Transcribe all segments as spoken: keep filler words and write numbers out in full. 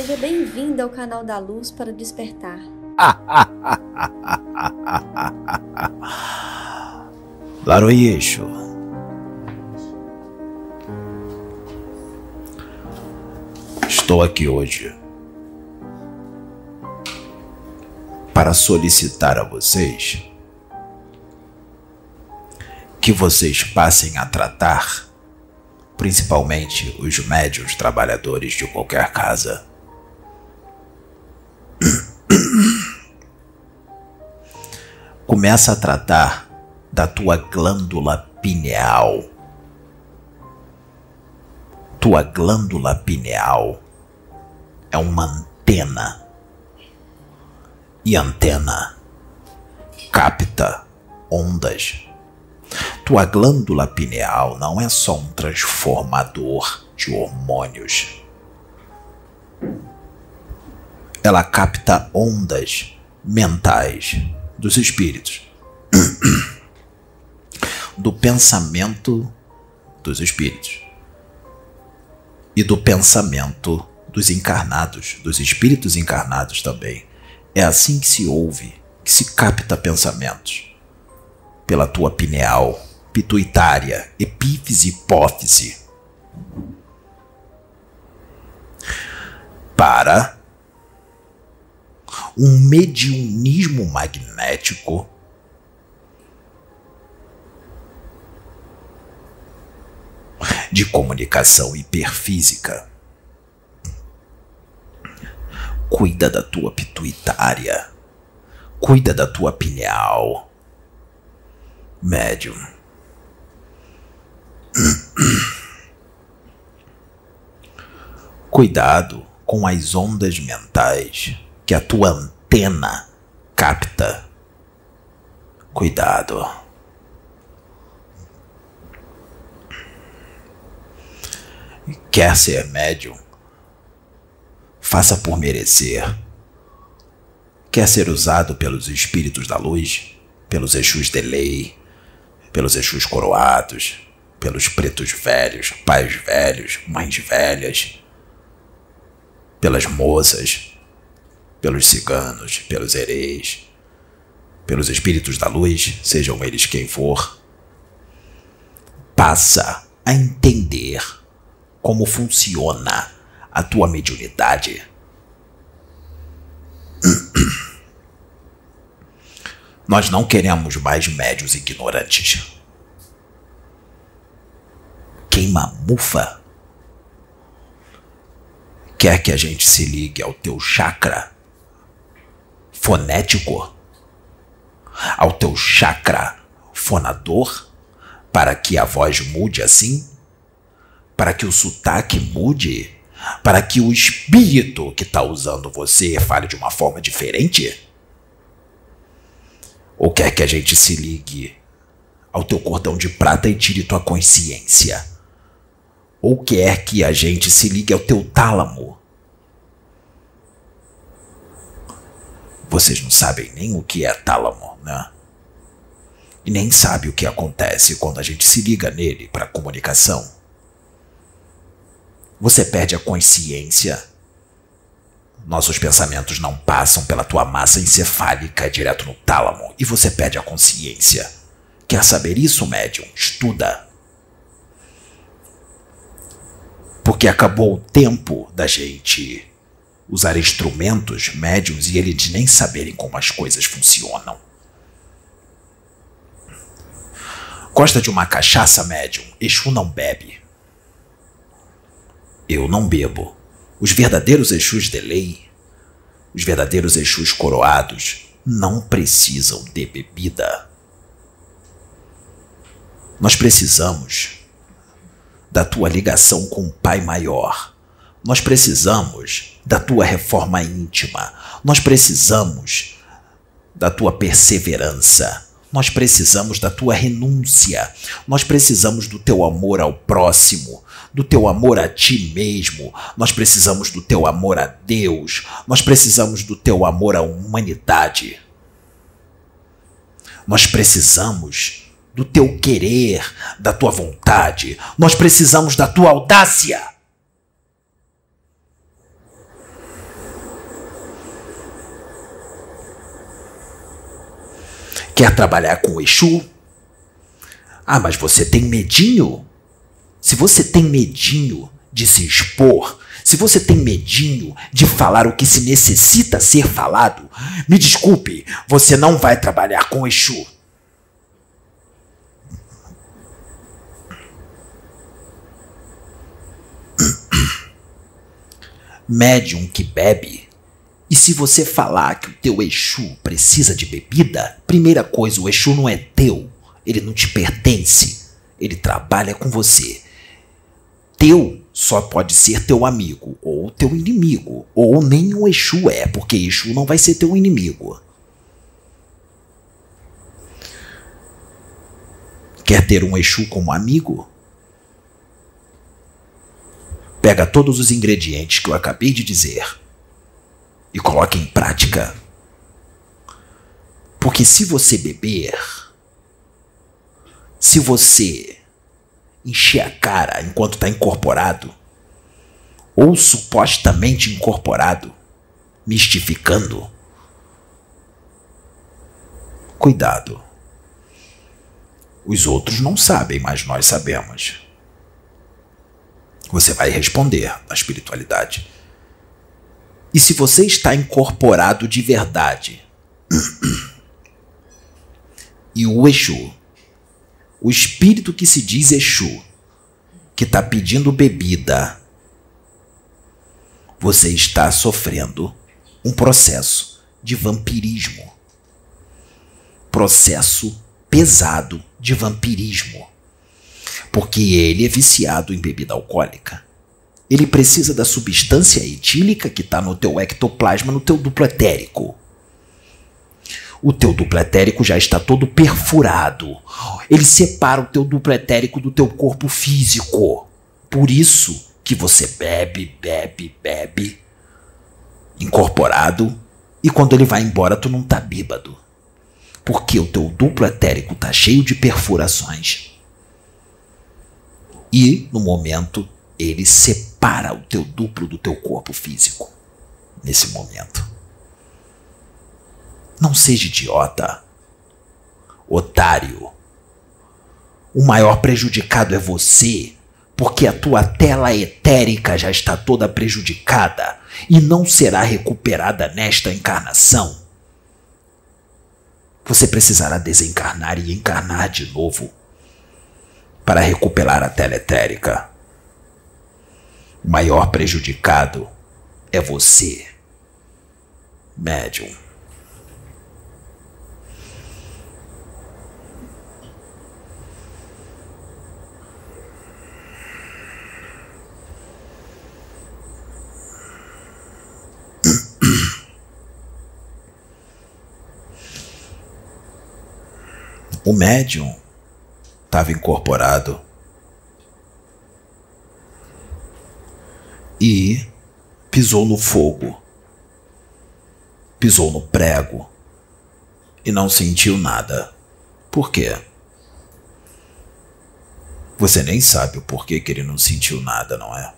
Seja bem-vindo ao Canal da Luz para Despertar. Barulho Exu. Estou aqui hoje para solicitar a vocês que vocês passem a tratar principalmente os médiuns trabalhadores de qualquer casa. Começa a tratar da tua glândula pineal. Tua glândula pineal é uma antena. E antena capta ondas. Tua glândula pineal não é só um transformador de hormônios. Ela capta ondas mentais dos espíritos, do pensamento dos espíritos e do pensamento dos encarnados, dos espíritos encarnados também. É assim que se ouve, que se capta pensamentos, pela tua pineal, pituitária, epífise, hipófise, para um mediunismo magnético de comunicação hiperfísica. Cuida da tua pituitária, cuida da tua pineal, médium. Cuidado com as ondas mentais que a tua antena capta. Cuidado. Quer ser médium? Faça por merecer. Quer ser usado pelos espíritos da luz, pelos Exus de lei, pelos Exus coroados, pelos pretos velhos, pais velhos, mães velhas, pelas moças, pelos ciganos, pelos hereis, pelos espíritos da luz, sejam eles quem for, passa a entender como funciona a tua mediunidade. Nós não queremos mais médiuns ignorantes. Quem mamufa quer que a gente se ligue ao teu chakra fonético, ao teu chakra fonador, para que a voz mude assim, para que o sotaque mude, para que o espírito que está usando você fale de uma forma diferente. Ou quer que a gente se ligue ao teu cordão de prata e tire tua consciência? Ou quer que a gente se ligue ao teu tálamo? Vocês não sabem nem o que é tálamo, né? E nem sabem o que acontece quando a gente se liga nele para comunicação. Você perde a consciência. Nossos pensamentos não passam pela tua massa encefálica direto no tálamo e você perde a consciência. Quer saber isso, médium? Estuda. Porque acabou o tempo da gente usar instrumentos médiums e eles nem saberem como as coisas funcionam. Gosta de uma cachaça, médium? Exu não bebe. Eu não bebo. Os verdadeiros Exus de lei, os verdadeiros Exus coroados, não precisam de bebida. Nós precisamos da tua ligação com o Pai Maior. Nós precisamos da tua reforma íntima. Nós precisamos da tua perseverança. Nós precisamos da tua renúncia. Nós precisamos do teu amor ao próximo, do teu amor a ti mesmo. Nós precisamos do teu amor a Deus. Nós precisamos do teu amor à humanidade. Nós precisamos do teu querer, da tua vontade. Nós precisamos da tua audácia. Quer trabalhar com o Exu? Ah, mas você tem medinho? Se você tem medinho de se expor, se você tem medinho de falar o que se necessita ser falado, me desculpe, você não vai trabalhar com o Exu. Médium que bebe. E se você falar que o teu Exu precisa de bebida, primeira coisa, o Exu não é teu, ele não te pertence, ele trabalha com você. Teu só pode ser teu amigo, ou teu inimigo, ou nenhum Exu é, porque Exu não vai ser teu inimigo. Quer ter um Exu como amigo? Pega todos os ingredientes que eu acabei de dizer e coloque em prática. Porque se você beber, se você encher a cara enquanto está incorporado, ou supostamente incorporado, mistificando, cuidado. Os outros não sabem, mas nós sabemos. Você vai responder à espiritualidade. E se você está incorporado de verdade, e o Exu, o espírito que se diz Exu, que está pedindo bebida, você está sofrendo um processo de vampirismo. Processo pesado de vampirismo. Porque ele é viciado em bebida alcoólica. Ele precisa da substância etílica que está no teu ectoplasma, no teu duplo etérico. O teu duplo etérico já está todo perfurado. Ele separa o teu duplo etérico do teu corpo físico. Por isso que você bebe, bebe, bebe, incorporado, e quando ele vai embora tu não tá bêbado. Porque o teu duplo etérico tá cheio de perfurações. E, no momento, ele separa o teu duplo do teu corpo físico. Nesse momento. Não seja idiota. Otário. O maior prejudicado é você, porque a tua tela etérica já está toda prejudicada e não será recuperada nesta encarnação. Você precisará desencarnar e encarnar de novo para recuperar a tela etérica. O maior prejudicado é você, médium. O médium estava incorporado e pisou no fogo, pisou no prego e não sentiu nada. Por quê? Você nem sabe o porquê que ele não sentiu nada, não é?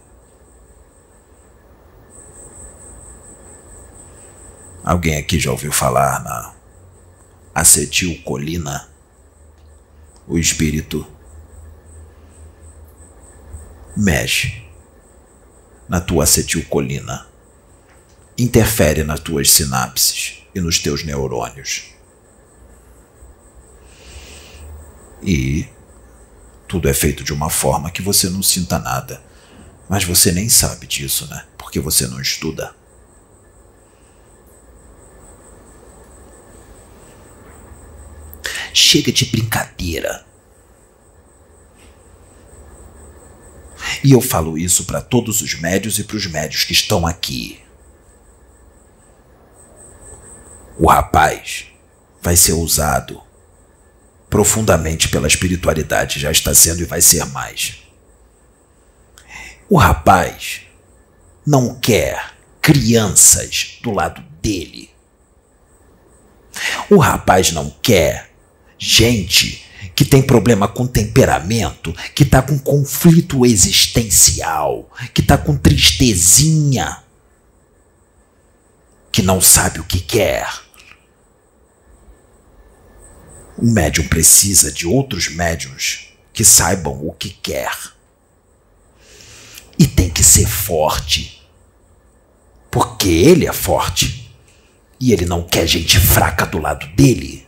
Alguém aqui já ouviu falar na acetilcolina? O espírito mexe na tua acetilcolina, interfere nas tuas sinapses e nos teus neurônios. E tudo é feito de uma forma que você não sinta nada, mas você nem sabe disso, né? Porque você não estuda. Chega de brincadeira. E eu falo isso para todos os médiuns e para os médiuns que estão aqui. O rapaz vai ser usado profundamente pela espiritualidade, já está sendo e vai ser mais. O rapaz não quer crianças do lado dele. O rapaz não quer gente que tem problema com temperamento, que tá com conflito existencial, que tá com tristezinha, que não sabe o que quer. O médium precisa de outros médiuns que saibam o que quer. E tem que ser forte, porque ele é forte e ele não quer gente fraca do lado dele.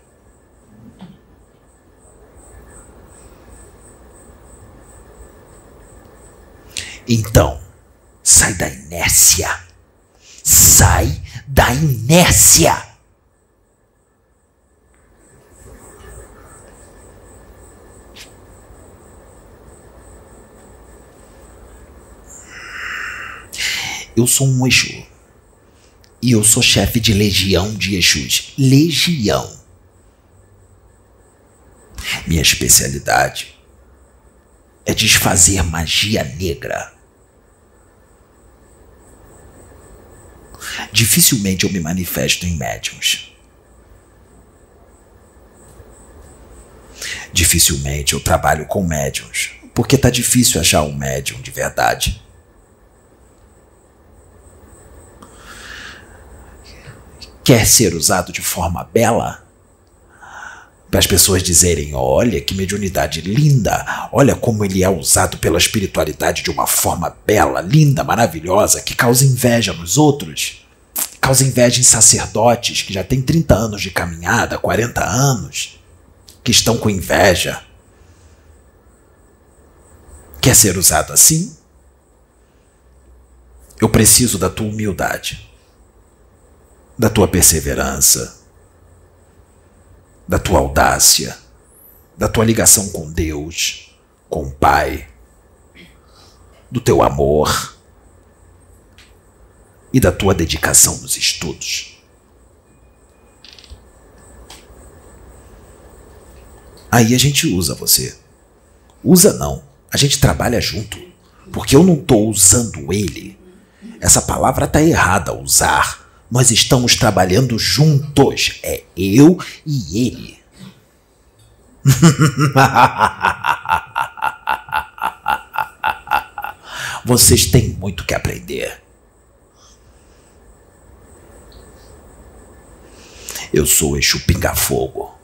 Então, sai da inércia. Sai da inércia. Eu sou um Exu. E eu sou chefe de legião de Exus. Legião. Minha especialidade é desfazer magia negra. Dificilmente eu me manifesto em médiuns. Dificilmente eu trabalho com médiuns, porque tá difícil achar um médium de verdade. Quer ser usado de forma bela? Para as pessoas dizerem, olha que mediunidade linda, olha como ele é usado pela espiritualidade de uma forma bela, linda, maravilhosa, que causa inveja nos outros. Causa inveja em sacerdotes que já têm trinta anos de caminhada, quarenta anos, que estão com inveja. Quer ser usado assim? Eu preciso da tua humildade, da tua perseverança, da tua audácia, da tua ligação com Deus, com o Pai, do teu amor e da tua dedicação nos estudos. Aí a gente usa você. Usa não, a gente trabalha junto, porque eu não estou usando ele. Essa palavra está errada, usar. Nós estamos trabalhando juntos. É eu e ele. Vocês têm muito que aprender. Eu sou Exu Pinga-Fogo.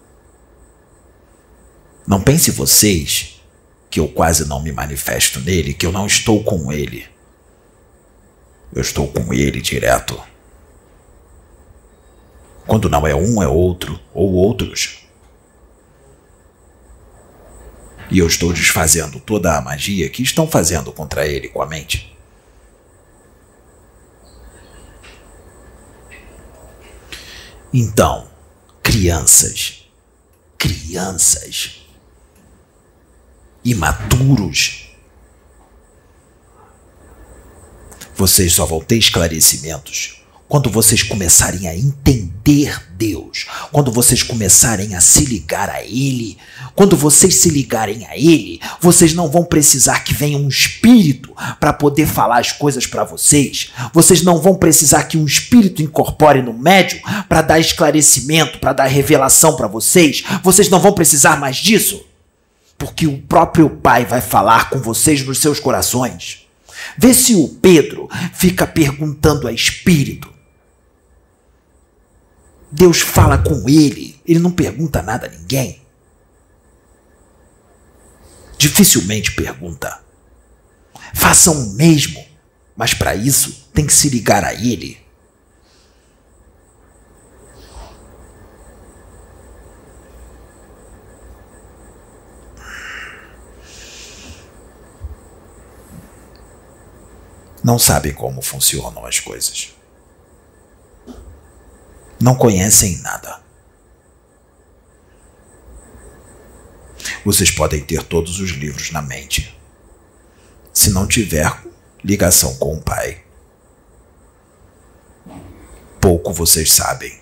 Não pense vocês que eu quase não me manifesto nele, que eu não estou com ele. Eu estou com ele direto. Quando não é um, é outro, ou outros. E eu estou desfazendo toda a magia que estão fazendo contra ele com a mente. Então, crianças, crianças, imaturos, vocês só vão ter esclarecimentos quando vocês começarem a entender Deus, quando vocês começarem a se ligar a Ele, quando vocês se ligarem a Ele, vocês não vão precisar que venha um espírito para poder falar as coisas para vocês. Vocês não vão precisar que um espírito incorpore no médium para dar esclarecimento, para dar revelação para vocês. Vocês não vão precisar mais disso, porque o próprio Pai vai falar com vocês nos seus corações. Vê se o Pedro fica perguntando a espírito. Deus fala com ele, ele não pergunta nada a ninguém. Dificilmente pergunta. Façam o mesmo, mas para isso tem que se ligar a ele. Não sabem como funcionam as coisas. Não conhecem nada. Vocês podem ter todos os livros na mente, se não tiver ligação com o Pai. Pouco vocês sabem.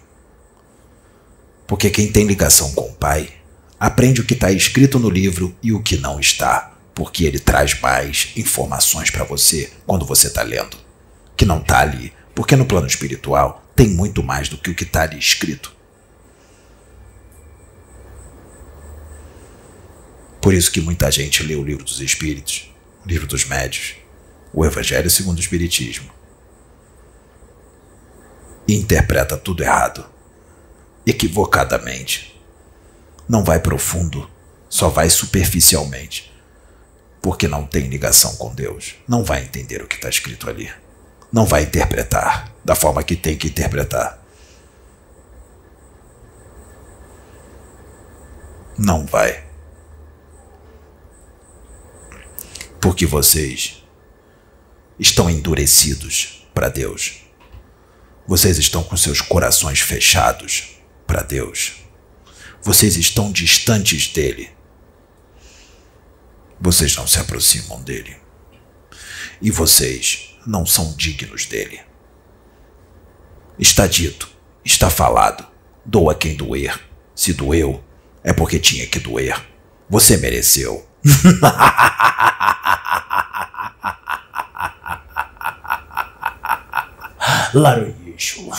Porque quem tem ligação com o Pai aprende o que está escrito no livro e o que não está. Porque ele traz mais informações para você quando você está lendo, que não está ali, porque no plano espiritual tem muito mais do que o que está ali escrito. Por isso que muita gente lê o Livro dos Espíritos, o Livro dos Médiuns, o Evangelho segundo o Espiritismo, e interpreta tudo errado, equivocadamente, não vai profundo, só vai superficialmente, porque não tem ligação com Deus, não vai entender o que está escrito ali, não vai interpretar da forma que tem que interpretar. Não vai. Porque vocês estão endurecidos para Deus. Vocês estão com seus corações fechados para Deus. Vocês estão distantes dele. Vocês não se aproximam dele. E vocês não são dignos dele. Está dito, está falado. Doa quem doer. Se doeu, é porque tinha que doer. Você mereceu. Laruixo.